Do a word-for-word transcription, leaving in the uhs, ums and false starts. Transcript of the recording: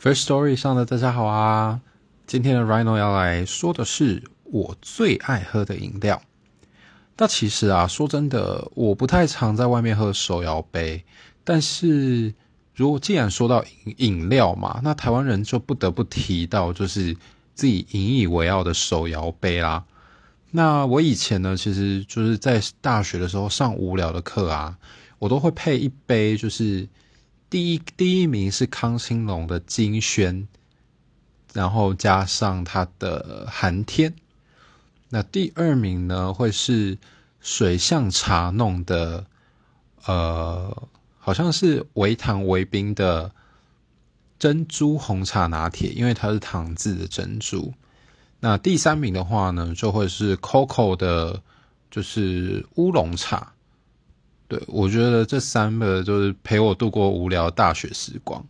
First Story 上的大家好啊！今天的 Rhino 要来说的是我最爱喝的饮料。那其实啊，说真的，我不太常在外面喝手摇杯，但是如果既然说到饮料嘛，那台湾人就不得不提到就是自己引以为傲的手摇杯啦。那我以前呢，其实就是在大学的时候上无聊的课啊，我都会配一杯就是。第一第一名是康兴隆的金萱，然后加上它的寒天。那第二名呢会是水象茶弄的，呃，好像是微糖微冰的珍珠红茶拿铁，因为它是糖制的珍珠。那第三名的话呢，就会是 Coco 的，就是乌龙茶。对，我觉得这三个就是陪我度过无聊大学时光。